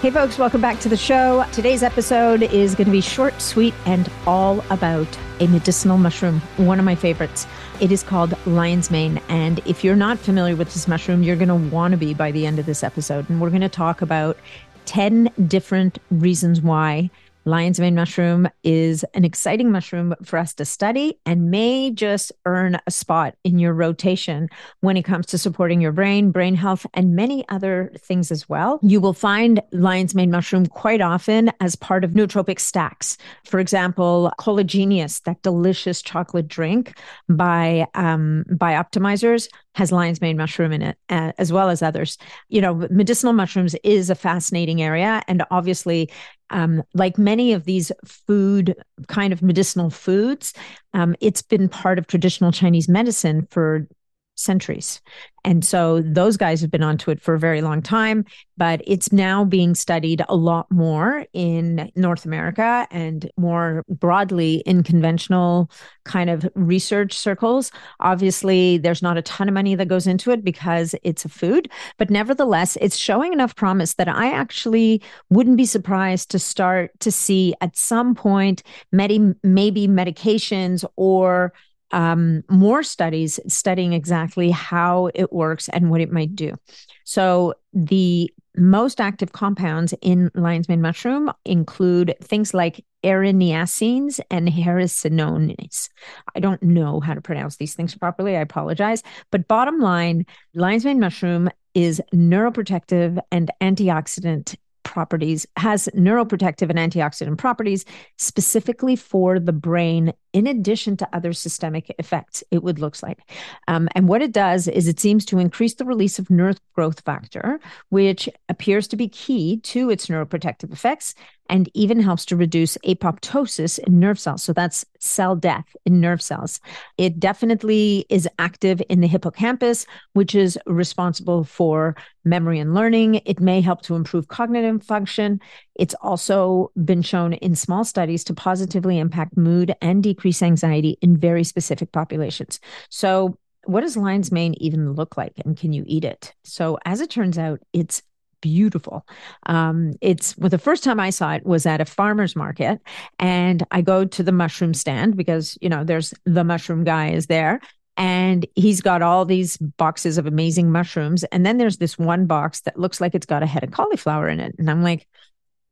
Hey folks, welcome back to the show. Today's episode is going to be short, sweet, and all about a medicinal mushroom, one of my favorites. It is called lion's mane. And if you're not familiar with this mushroom, you're going to want to be by the end of this episode. And we're going to talk about 10 different reasons why lion's mane mushroom is an exciting mushroom for us to study and may just earn a spot in your rotation when it comes to supporting your brain, brain health, and many other things as well. You will find lion's mane mushroom quite often as part of nootropic stacks. For example, Collagenius, that delicious chocolate drink by Bioptimizers, has lion's mane mushroom in it, as well as others. You know, medicinal mushrooms is a fascinating area. And obviously, like many of these food, kind of medicinal foods, it's been part of traditional Chinese medicine for centuries. And so those guys have been onto it for a very long time, but it's now being studied a lot more in North America and more broadly in conventional kind of research circles. Obviously, there's not a ton of money that goes into it because it's a food, but nevertheless, it's showing enough promise that I actually wouldn't be surprised to start to see at some point maybe medications or more studies studying exactly how it works and what it might do. So the most active compounds in lion's mane mushroom include things like erinacines and hericenones. I don't know how to pronounce these things properly. I apologize. But bottom line, lion's mane mushroom is neuroprotective and antioxidant properties, has neuroprotective and antioxidant properties specifically for the brain, in addition to other systemic effects, it would look like. And what it does is it seems to increase the release of nerve growth factor, which appears to be key to its neuroprotective effects, and even helps to reduce apoptosis in nerve cells. So that's cell death in nerve cells. It definitely is active in the hippocampus, which is responsible for memory and learning. It may help to improve cognitive function. It's also been shown in small studies to positively impact mood and decrease anxiety in very specific populations. So what does lion's mane even look like, and can you eat it? So as it turns out, it's beautiful. Well, the first time I saw it was at a farmer's market, and I go to the mushroom stand because, you know, there's the mushroom guy is there, and he's got all these boxes of amazing mushrooms. And then there's this one box that looks like it's got a head of cauliflower in it. And I'm like,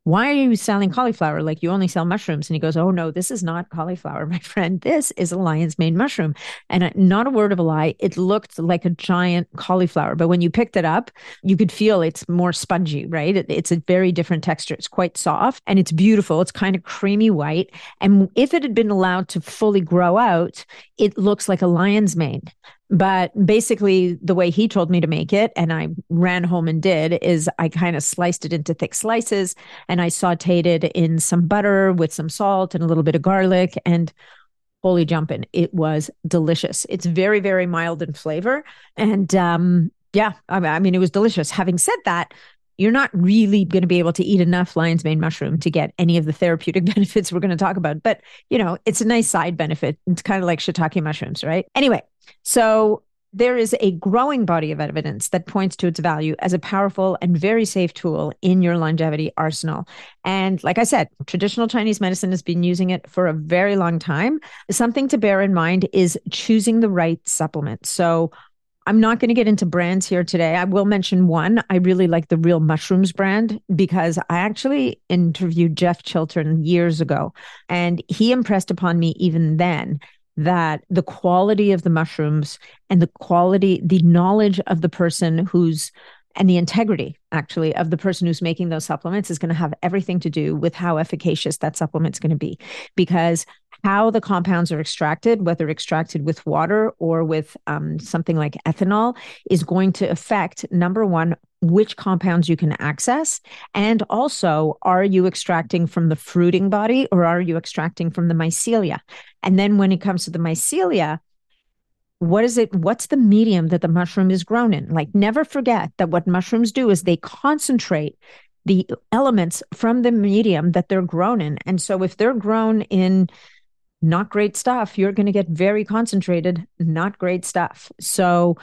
why are you selling cauliflower? Like, you only sell mushrooms. And he goes, oh no, this is not cauliflower, my friend. This is a lion's mane mushroom. And not a word of a lie, it looked like a giant cauliflower. But when you picked it up, you could feel it's more spongy, right? It's a very different texture. It's quite soft and it's beautiful. It's kind of creamy white. And if it had been allowed to fully grow out, it looks like a lion's mane. But basically the way he told me to make it, and I ran home and did, is I kind of sliced it into thick slices and I sauteed it in some butter with some salt and a little bit of garlic, and holy jumping, it was delicious. It's very, very mild in flavor. And I mean, it was delicious. Having said that, you're not really going to be able to eat enough lion's mane mushroom to get any of the therapeutic benefits we're going to talk about. But, you know, it's a nice side benefit. It's kind of like shiitake mushrooms, right? Anyway, so there is a growing body of evidence that points to its value as a powerful and very safe tool in your longevity arsenal. And like I said, traditional Chinese medicine has been using it for a very long time. Something to bear in mind is choosing the right supplement. So I'm not going to get into brands here today. I will mention one. I really like the Real Mushrooms brand because I actually interviewed Jeff Chilton years ago, and he impressed upon me even then that the quality of the mushrooms and the quality, the knowledge of the person who's, and the integrity actually of the person who's making those supplements is going to have everything to do with how efficacious that supplement's going to be, because how the compounds are extracted, whether extracted with water or with something like ethanol, is going to affect, number one, which compounds you can access, and also, are you extracting from the fruiting body or are you extracting from the mycelia? And then when it comes to the mycelia, what's the medium that the mushroom is grown in? Like, never forget that what mushrooms do is they concentrate the elements from the medium that they're grown in. And so if they're grown in not great stuff, you're going to get very concentrated, not great stuff. So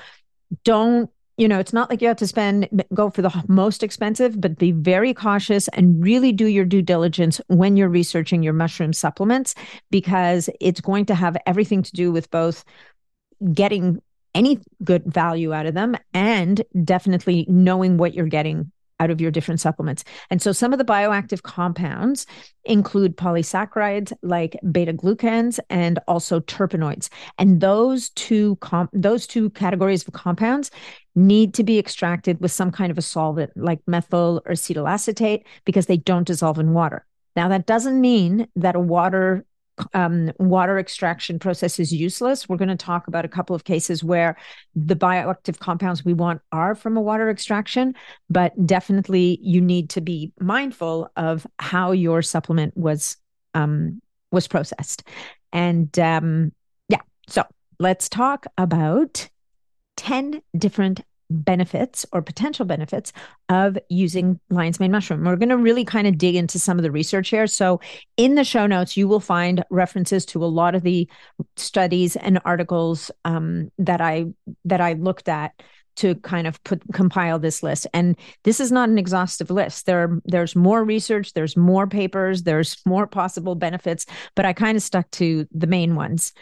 don't, it's not like you have to go for the most expensive, but be very cautious and really do your due diligence when you're researching your mushroom supplements, because it's going to have everything to do with both getting any good value out of them and definitely knowing what you're getting out of your different supplements. And so some of the bioactive compounds include polysaccharides like beta-glucans and also terpenoids. And those two categories of compounds need to be extracted with some kind of a solvent like methyl or acetyl acetate, because they don't dissolve in water. Now, that doesn't mean that a water extraction process is useless. We're going to talk about a couple of cases where the bioactive compounds we want are from a water extraction, but definitely you need to be mindful of how your supplement was processed. And so let's talk about 10 different benefits or potential benefits of using lion's mane mushroom. We're going to really kind of dig into some of the research here. So in the show notes, you will find references to a lot of the studies and articles that I looked at to kind of compile this list. And this is not an exhaustive list. There's more research, there's more papers, there's more possible benefits, but I kind of stuck to the main ones.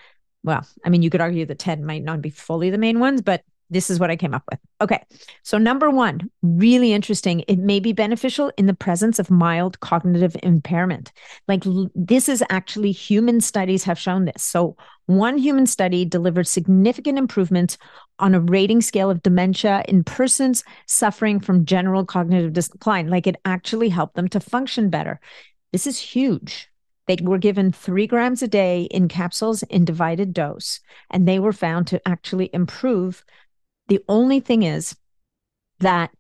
Well, I mean, you could argue the 10 might not be fully the main ones, but this is what I came up with. Okay, so number one, really interesting. It may be beneficial in the presence of mild cognitive impairment. Like, this is actually, human studies have shown this. So one human study delivered significant improvements on a rating scale of dementia in persons suffering from general cognitive decline. Like, it actually helped them to function better. This is huge. They were given 3 grams a day in capsules in divided dose, and they were found to actually improve. The only thing is that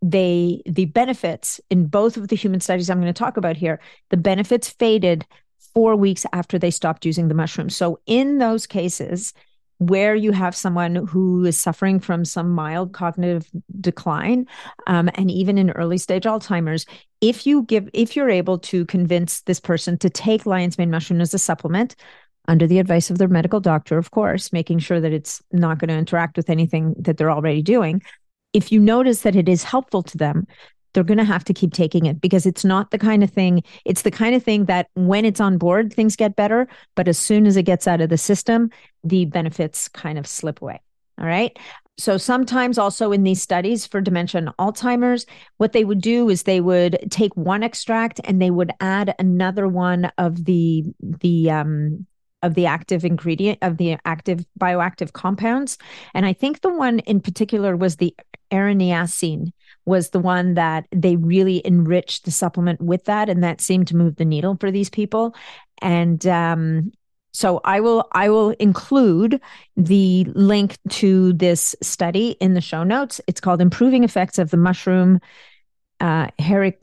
the benefits in both of the human studies I'm going to talk about here, the benefits faded 4 weeks after they stopped using the mushroom. So in those cases where you have someone who is suffering from some mild cognitive decline, and even in early stage Alzheimer's, if you're able to convince this person to take lion's mane mushroom as a supplement, under the advice of their medical doctor, of course, making sure that it's not going to interact with anything that they're already doing. If you notice that it is helpful to them, they're going to have to keep taking it, because it's the kind of thing that when it's on board, things get better. But as soon as it gets out of the system, the benefits kind of slip away. All right. So sometimes also in these studies for dementia and Alzheimer's, what they would do is they would take one extract and they would add another one of the active ingredient of the active bioactive compounds. And I think the one in particular was the erinacine was the one that they really enriched the supplement with, that. And that seemed to move the needle for these people. And, so I will include the link to this study in the show notes. It's called Improving Effects of the Mushroom Hericium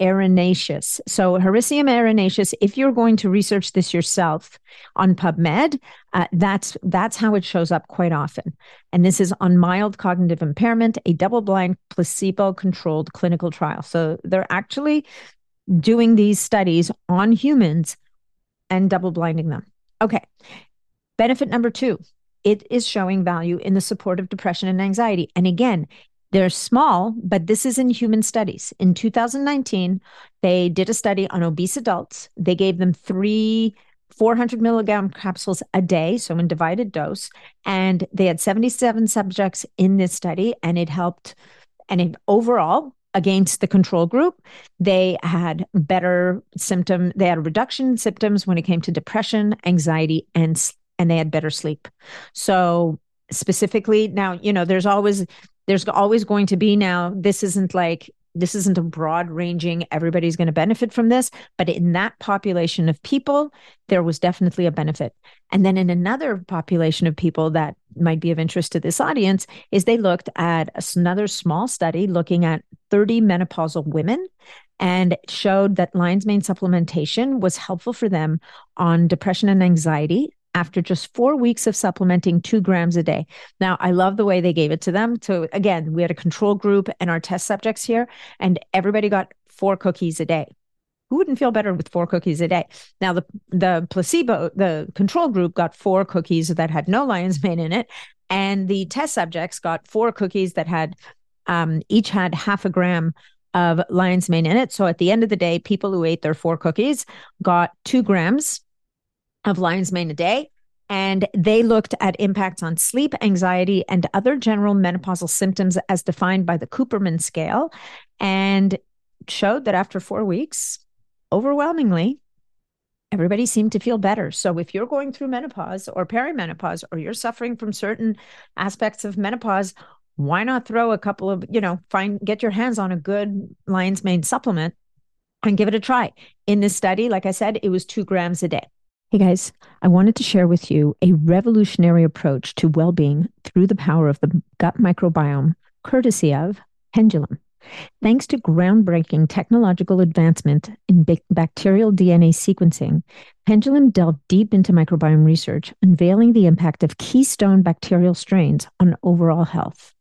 erinaceus. So Hericium erinaceus, if you're going to research this yourself on PubMed, that's how it shows up quite often. And this is on mild cognitive impairment, a double-blind placebo-controlled clinical trial. So they're actually doing these studies on humans and double-blinding them. Okay. Benefit number two, it is showing value in the support of depression and anxiety. And again, they're small, but this is in human studies. In 2019, they did a study on obese adults. They gave them 400 milligram capsules a day, so in divided dose. And they had 77 subjects in this study, and it helped. And overall, against the control group, they had a reduction in symptoms when it came to depression, anxiety, and they had better sleep. So specifically now, there's always going to be now, this isn't like this isn't a broad ranging, everybody's going to benefit from this, but in that population of people, there was definitely a benefit. And then in another population of people that might be of interest to this audience is they looked at another small study looking at 30 menopausal women and showed that lion's mane supplementation was helpful for them on depression and anxiety after just 4 weeks of supplementing 2 grams a day. Now, I love the way they gave it to them. So again, we had a control group and our test subjects here, and everybody got 4 cookies a day. Who wouldn't feel better with 4 cookies a day? Now, the control group got 4 cookies that had no lion's mane in it, and the test subjects got 4 cookies that had each had half a gram of lion's mane in it. So at the end of the day, people who ate their 4 cookies got 2 grams of lion's mane a day. And they looked at impacts on sleep, anxiety, and other general menopausal symptoms as defined by the Cooperman scale, and showed that after 4 weeks, overwhelmingly, everybody seemed to feel better. So if you're going through menopause or perimenopause, or you're suffering from certain aspects of menopause, why not throw a couple of, get your hands on a good lion's mane supplement and give it a try. In this study, like I said, it was 2 grams a day. Hey guys, I wanted to share with you a revolutionary approach to well-being through the power of the gut microbiome, courtesy of Pendulum. Thanks to groundbreaking technological advancement in bacterial DNA sequencing, Pendulum delved deep into microbiome research, unveiling the impact of keystone bacterial strains on overall health.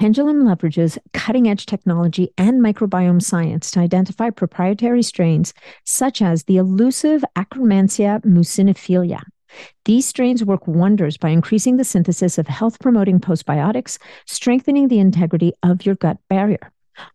Pendulum leverages cutting-edge technology and microbiome science to identify proprietary strains such as the elusive Acromantia mucinophilia. These strains work wonders by increasing the synthesis of health-promoting postbiotics, strengthening the integrity of your gut barrier.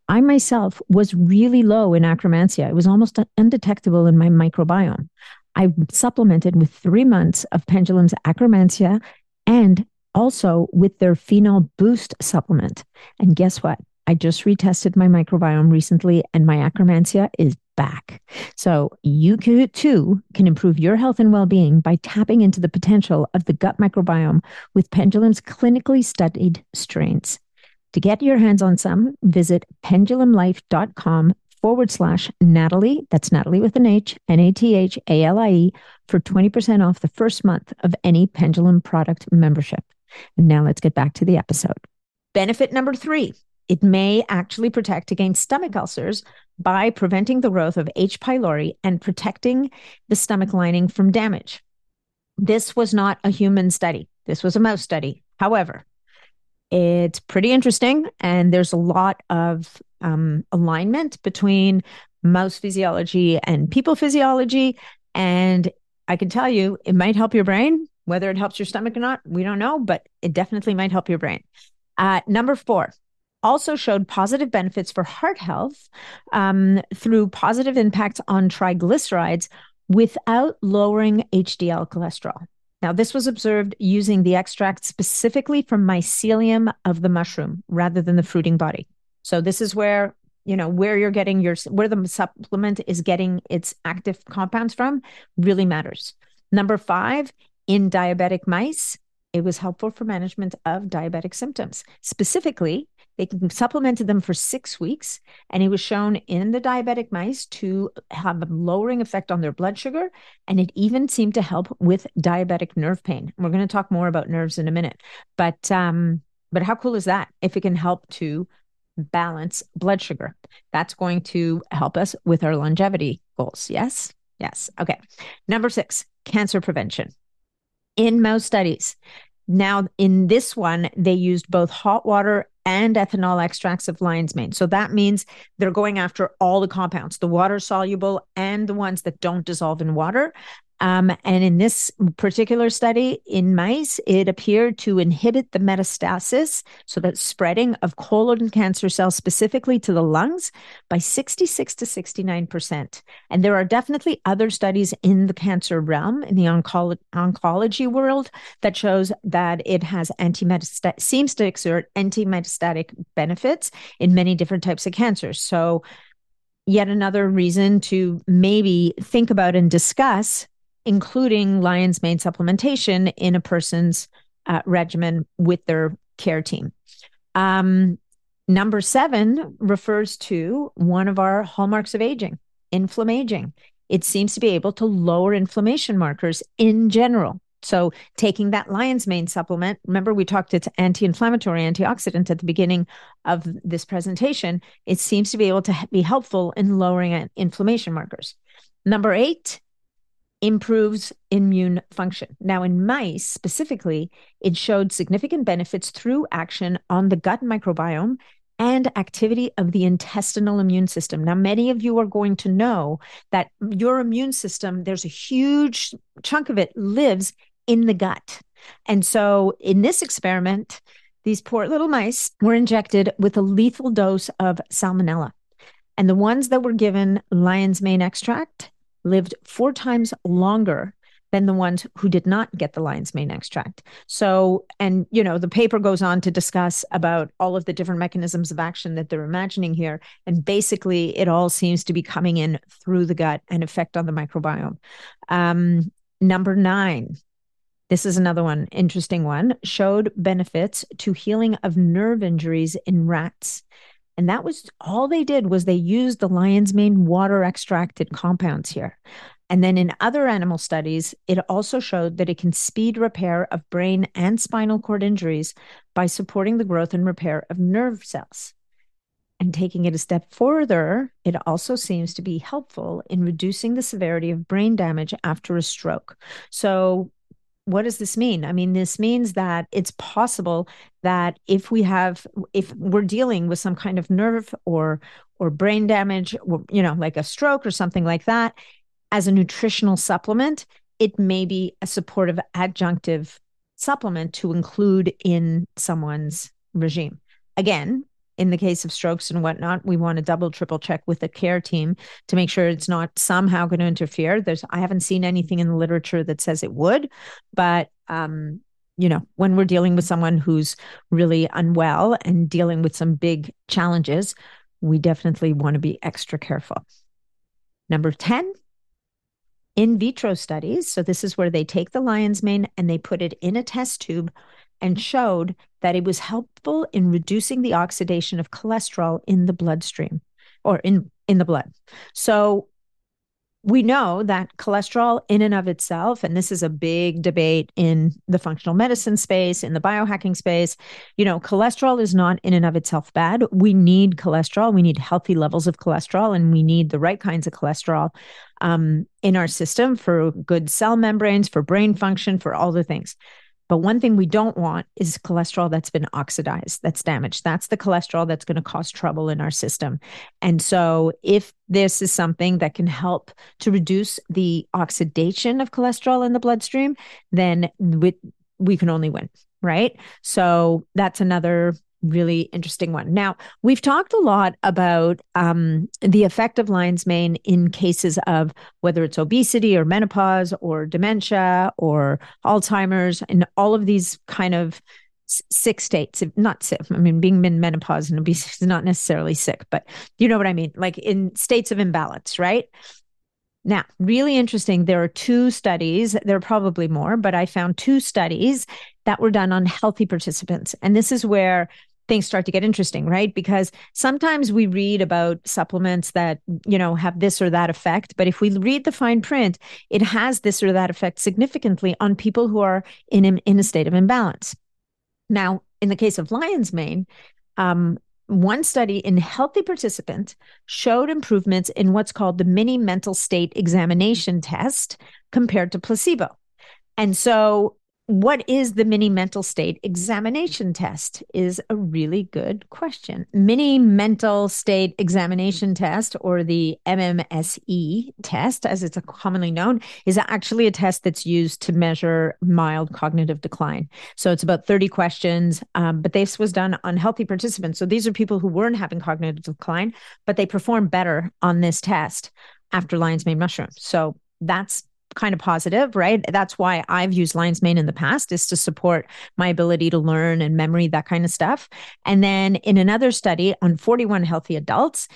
I myself was really low in Acromantia. It was almost undetectable in my microbiome. I supplemented with 3 months of Pendulum's Acromantia and also with their Phenol Boost supplement. And guess what? I just retested my microbiome recently and my Acromantia is back. So you too can improve your health and well-being by tapping into the potential of the gut microbiome with Pendulum's clinically studied strains. To get your hands on some, visit pendulumlife.com /Nathalie, that's Nathalie with an H, Nathalie, for 20% off the first month of any Pendulum product membership. And now let's get back to the episode. Benefit number 3, it may actually protect against stomach ulcers by preventing the growth of H. pylori and protecting the stomach lining from damage. This was not a human study. This was a mouse study. However, it's pretty interesting, and there's a lot of alignment between mouse physiology and people physiology. And I can tell you, it might help your brain. Whether it helps your stomach or not, we don't know, but it definitely might help your brain. Number 4, also showed positive benefits for heart health through positive impacts on triglycerides without lowering HDL cholesterol. Now, this was observed using the extract specifically from mycelium of the mushroom rather than the fruiting body. So this is where, where you're getting where the supplement is getting its active compounds from really matters. Number 5, in diabetic mice, it was helpful for management of diabetic symptoms. Specifically, they supplemented them for 6 weeks, and it was shown in the diabetic mice to have a lowering effect on their blood sugar, and it even seemed to help with diabetic nerve pain. We're going to talk more about nerves in a minute, but how cool is that? If it can help to balance blood sugar, that's going to help us with our longevity goals. Yes? Yes. Okay. Number 6, cancer prevention. In mouse studies, now in this one, they used both hot water and ethanol extracts of lion's mane. So that means they're going after all the compounds, the water soluble and the ones that don't dissolve in water. And in this particular study in mice, it appeared to inhibit the metastasis, so that spreading of colon cancer cells specifically to the lungs by 66 to 69%. And there are definitely other studies in the cancer realm, in the oncology world, that shows that it has seems to exert anti-metastatic benefits in many different types of cancers. So yet another reason to maybe think about and discuss including lion's mane supplementation in a person's regimen with their care team. Number 7 refers to one of our hallmarks of aging, inflammaging. It seems to be able to lower inflammation markers in general. So taking that lion's mane supplement, remember we talked it's anti-inflammatory, antioxidant at the beginning of this presentation. It seems to be able to be helpful in lowering inflammation markers. Number 8, improves immune function. Now in mice specifically, it showed significant benefits through action on the gut microbiome and activity of the intestinal immune system. Now, many of you are going to know that your immune system, there's a huge chunk of it lives in the gut. And so in this experiment, these poor little mice were injected with a lethal dose of salmonella. And the ones that were given lion's mane extract lived 4 times longer than the ones who did not get the lion's mane extract. So, and you know, the paper goes on to discuss about all of the different mechanisms of action that they're imagining here. And basically it all seems to be coming in through the gut and effect on the microbiome. Number 9, this is another one, interesting one, showed benefits to healing of nerve injuries in rats. And that was all they did was they used the lion's mane water extracted compounds here. And then in other animal studies, it also showed that it can speed repair of brain and spinal cord injuries by supporting the growth and repair of nerve cells. And taking it a step further, it also seems to be helpful in reducing the severity of brain damage after a stroke. So what does this mean? I mean, this means that it's possible that if we're dealing with some kind of nerve or brain damage, or, you know, like a stroke or something like that, as a nutritional supplement, it may be a supportive adjunctive supplement to include in someone's regime. Again, in the case of strokes and whatnot, we want to double, triple check with the care team to make sure it's not somehow going to interfere. I haven't seen anything in the literature that says it would, but you know, when we're dealing with someone who's really unwell and dealing with some big challenges, we definitely want to be extra careful. Number 10, in vitro studies. So this is where they take the lion's mane and they put it in a test tube and showed that it was helpful in reducing the oxidation of cholesterol in the bloodstream or in the blood. So we know that cholesterol in and of itself, and this is a big debate in the functional medicine space, in the biohacking space, you know, cholesterol is not in and of itself bad. We need cholesterol. We need healthy levels of cholesterol, and we need the right kinds of cholesterol in our system for good cell membranes, for brain function, for all the things. But one thing we don't want is cholesterol that's been oxidized, that's damaged. That's the cholesterol that's going to cause trouble in our system. And so if this is something that can help to reduce the oxidation of cholesterol in the bloodstream, then we can only win, right? So that's another really interesting one. Now, we've talked a lot about the effect of lion's mane in cases of whether it's obesity or menopause or dementia or Alzheimer's and all of these kind of sick states. Not sick, I mean, being in menopause and obesity is not necessarily sick, but you know what I mean? Like in states of imbalance, right? Now, really interesting, there are 2 studies, there are probably more, but I found 2 studies that were done on healthy participants. And this is where things start to get interesting, right? Because sometimes we read about supplements that, you know, have this or that effect. But if we read the fine print, it has this or that effect significantly on people who are in a state of imbalance. Now, in the case of lion's mane, one study in healthy participants showed improvements in what's called the mini mental state examination test compared to placebo. And so what is the mini mental state examination test is a really good question. Mini mental state examination test, or the MMSE test, as it's commonly known, is actually a test that's used to measure mild cognitive decline. So it's about 30 questions, but this was done on healthy participants. So these are people who weren't having cognitive decline, but they performed better on this test after lion's mane mushroom. So that's kind of positive, right? That's why I've used lion's mane in the past, is to support my ability to learn and memory, that kind of stuff. And then in another study on 41 healthy adults,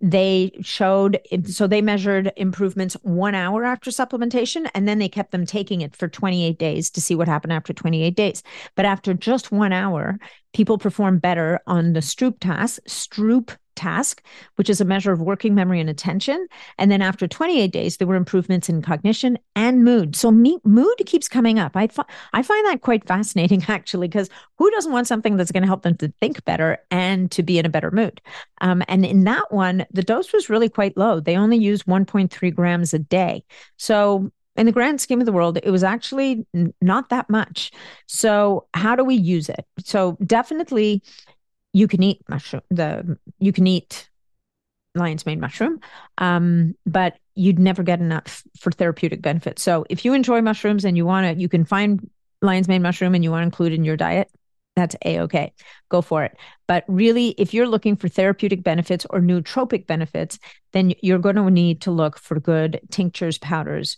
they showed, so they measured improvements 1 hour after supplementation, and then they kept them taking it for 28 days to see what happened after 28 days. But after just 1 hour, people perform better on the Stroop task, which is a measure of working memory and attention. And then after 28 days, there were improvements in cognition and mood. So mood keeps coming up. I find that quite fascinating, actually, because who doesn't want something that's going to help them to think better and to be in a better mood? And in that one, the dose was really quite low. They only used 1.3 grams a day. So in the grand scheme of the world, it was actually not that much. So how do we use it? So definitely, you can eat mushroom. You can eat lion's mane mushroom, but you'd never get enough for therapeutic benefit. So if you enjoy mushrooms and you can find lion's mane mushroom and you want to include it in your diet, that's A-okay. Go for it. But really, if you're looking for therapeutic benefits or nootropic benefits, then you're going to need to look for good tinctures, powders,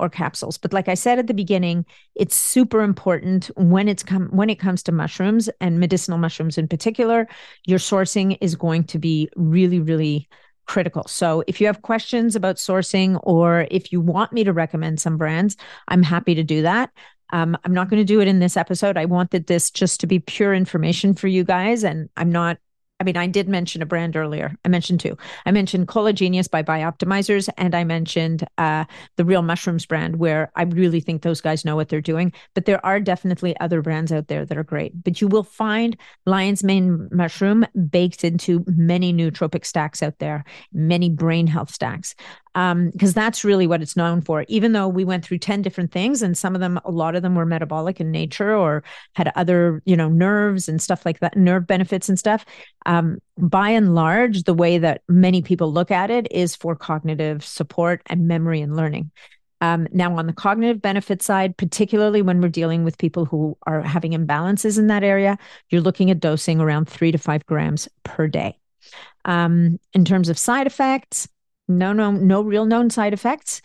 or capsules. But like I said at the beginning, it's super important when it comes to mushrooms and medicinal mushrooms in particular, your sourcing is going to be really, really critical. So if you have questions about sourcing, or if you want me to recommend some brands, I'm happy to do that. I'm not going to do it in this episode. I wanted this just to be pure information for you guys. And I did mention a brand earlier. I mentioned two. I mentioned Collagenius by Bioptimizers, and I mentioned the Real Mushrooms brand, where I really think those guys know what they're doing. But there are definitely other brands out there that are great. But you will find lion's mane mushroom baked into many nootropic stacks out there, many brain health stacks, because that's really what it's known for. Even though we went through 10 different things, and a lot of them were metabolic in nature or had other, nerves and stuff like that, nerve benefits and stuff. By and large, the way that many people look at it is for cognitive support and memory and learning. Now, on the cognitive benefit side, particularly when we're dealing with people who are having imbalances in that area, you're looking at dosing around 3 to 5 grams per day. In terms of side effects, no real known side effects.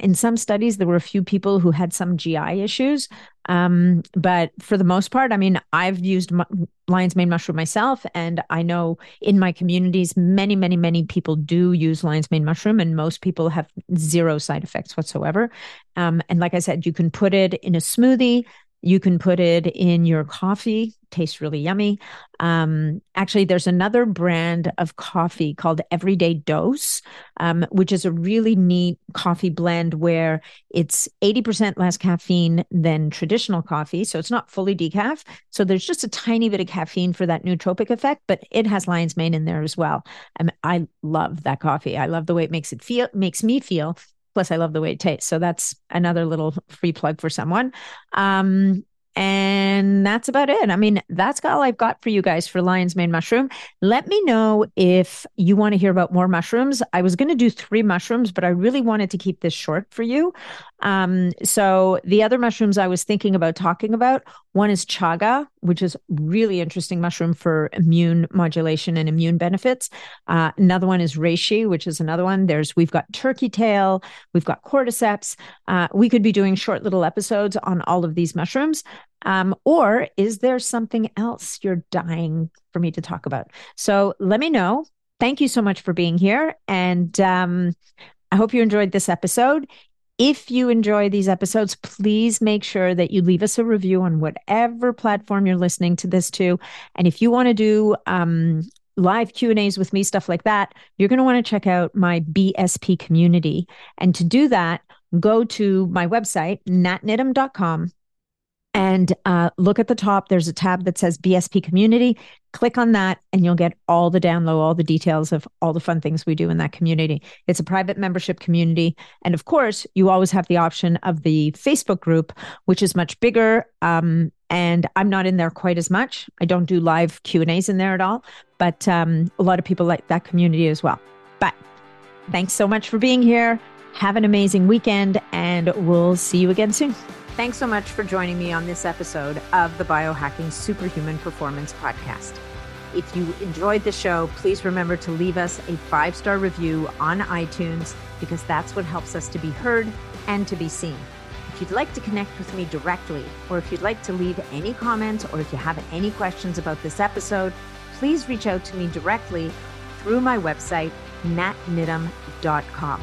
In some studies, there were a few people who had some GI issues. But for the most part, I've used lion's mane mushroom myself, and I know in my communities, many, many, many people do use lion's mane mushroom, and most people have zero side effects whatsoever. And like I said, you can put it in a smoothie. You can put it in your coffee. Tastes really yummy. Actually, there's another brand of coffee called Everyday Dose, which is a really neat coffee blend where it's 80% less caffeine than traditional coffee. So it's not fully decaf. So there's just a tiny bit of caffeine for that nootropic effect, but it has lion's mane in there as well. I love that coffee. I love the way makes me feel. Plus, I love the way it tastes. So that's another little free plug for someone. And that's about it. That's all I've got for you guys for lion's mane mushroom. Let me know if you want to hear about more mushrooms. I was going to do 3 mushrooms, but I really wanted to keep this short for you. So the other mushrooms I was thinking about talking about, one is chaga, which is really interesting mushroom for immune modulation and immune benefits. Another one is reishi, which is another one. We've got turkey tail, we've got cordyceps. We could be doing short little episodes on all of these mushrooms. Or is there something else you're dying for me to talk about? So let me know. Thank you so much for being here. And I hope you enjoyed this episode. If you enjoy these episodes, please make sure that you leave us a review on whatever platform you're listening to this to. And if you want to do live Q&As with me, stuff like that, you're going to want to check out my BSP community. And to do that, go to my website, NatNiddam.com. And look at the top, there's a tab that says BSP community. Click on that and you'll get all the download, all the details of all the fun things we do in that community. It's a private membership community. And of course, you always have the option of the Facebook group, which is much bigger. And I'm not in there quite as much. I don't do live Q&As in there at all. But a lot of people like that community as well. But thanks so much for being here. Have an amazing weekend, and we'll see you again soon. Thanks so much for joining me on this episode of the Biohacking Superhuman Performance Podcast. If you enjoyed the show, please remember to leave us a 5-star review on iTunes, because that's what helps us to be heard and to be seen. If you'd like to connect with me directly, or if you'd like to leave any comments, or if you have any questions about this episode, please reach out to me directly through my website, NatNiddam.com.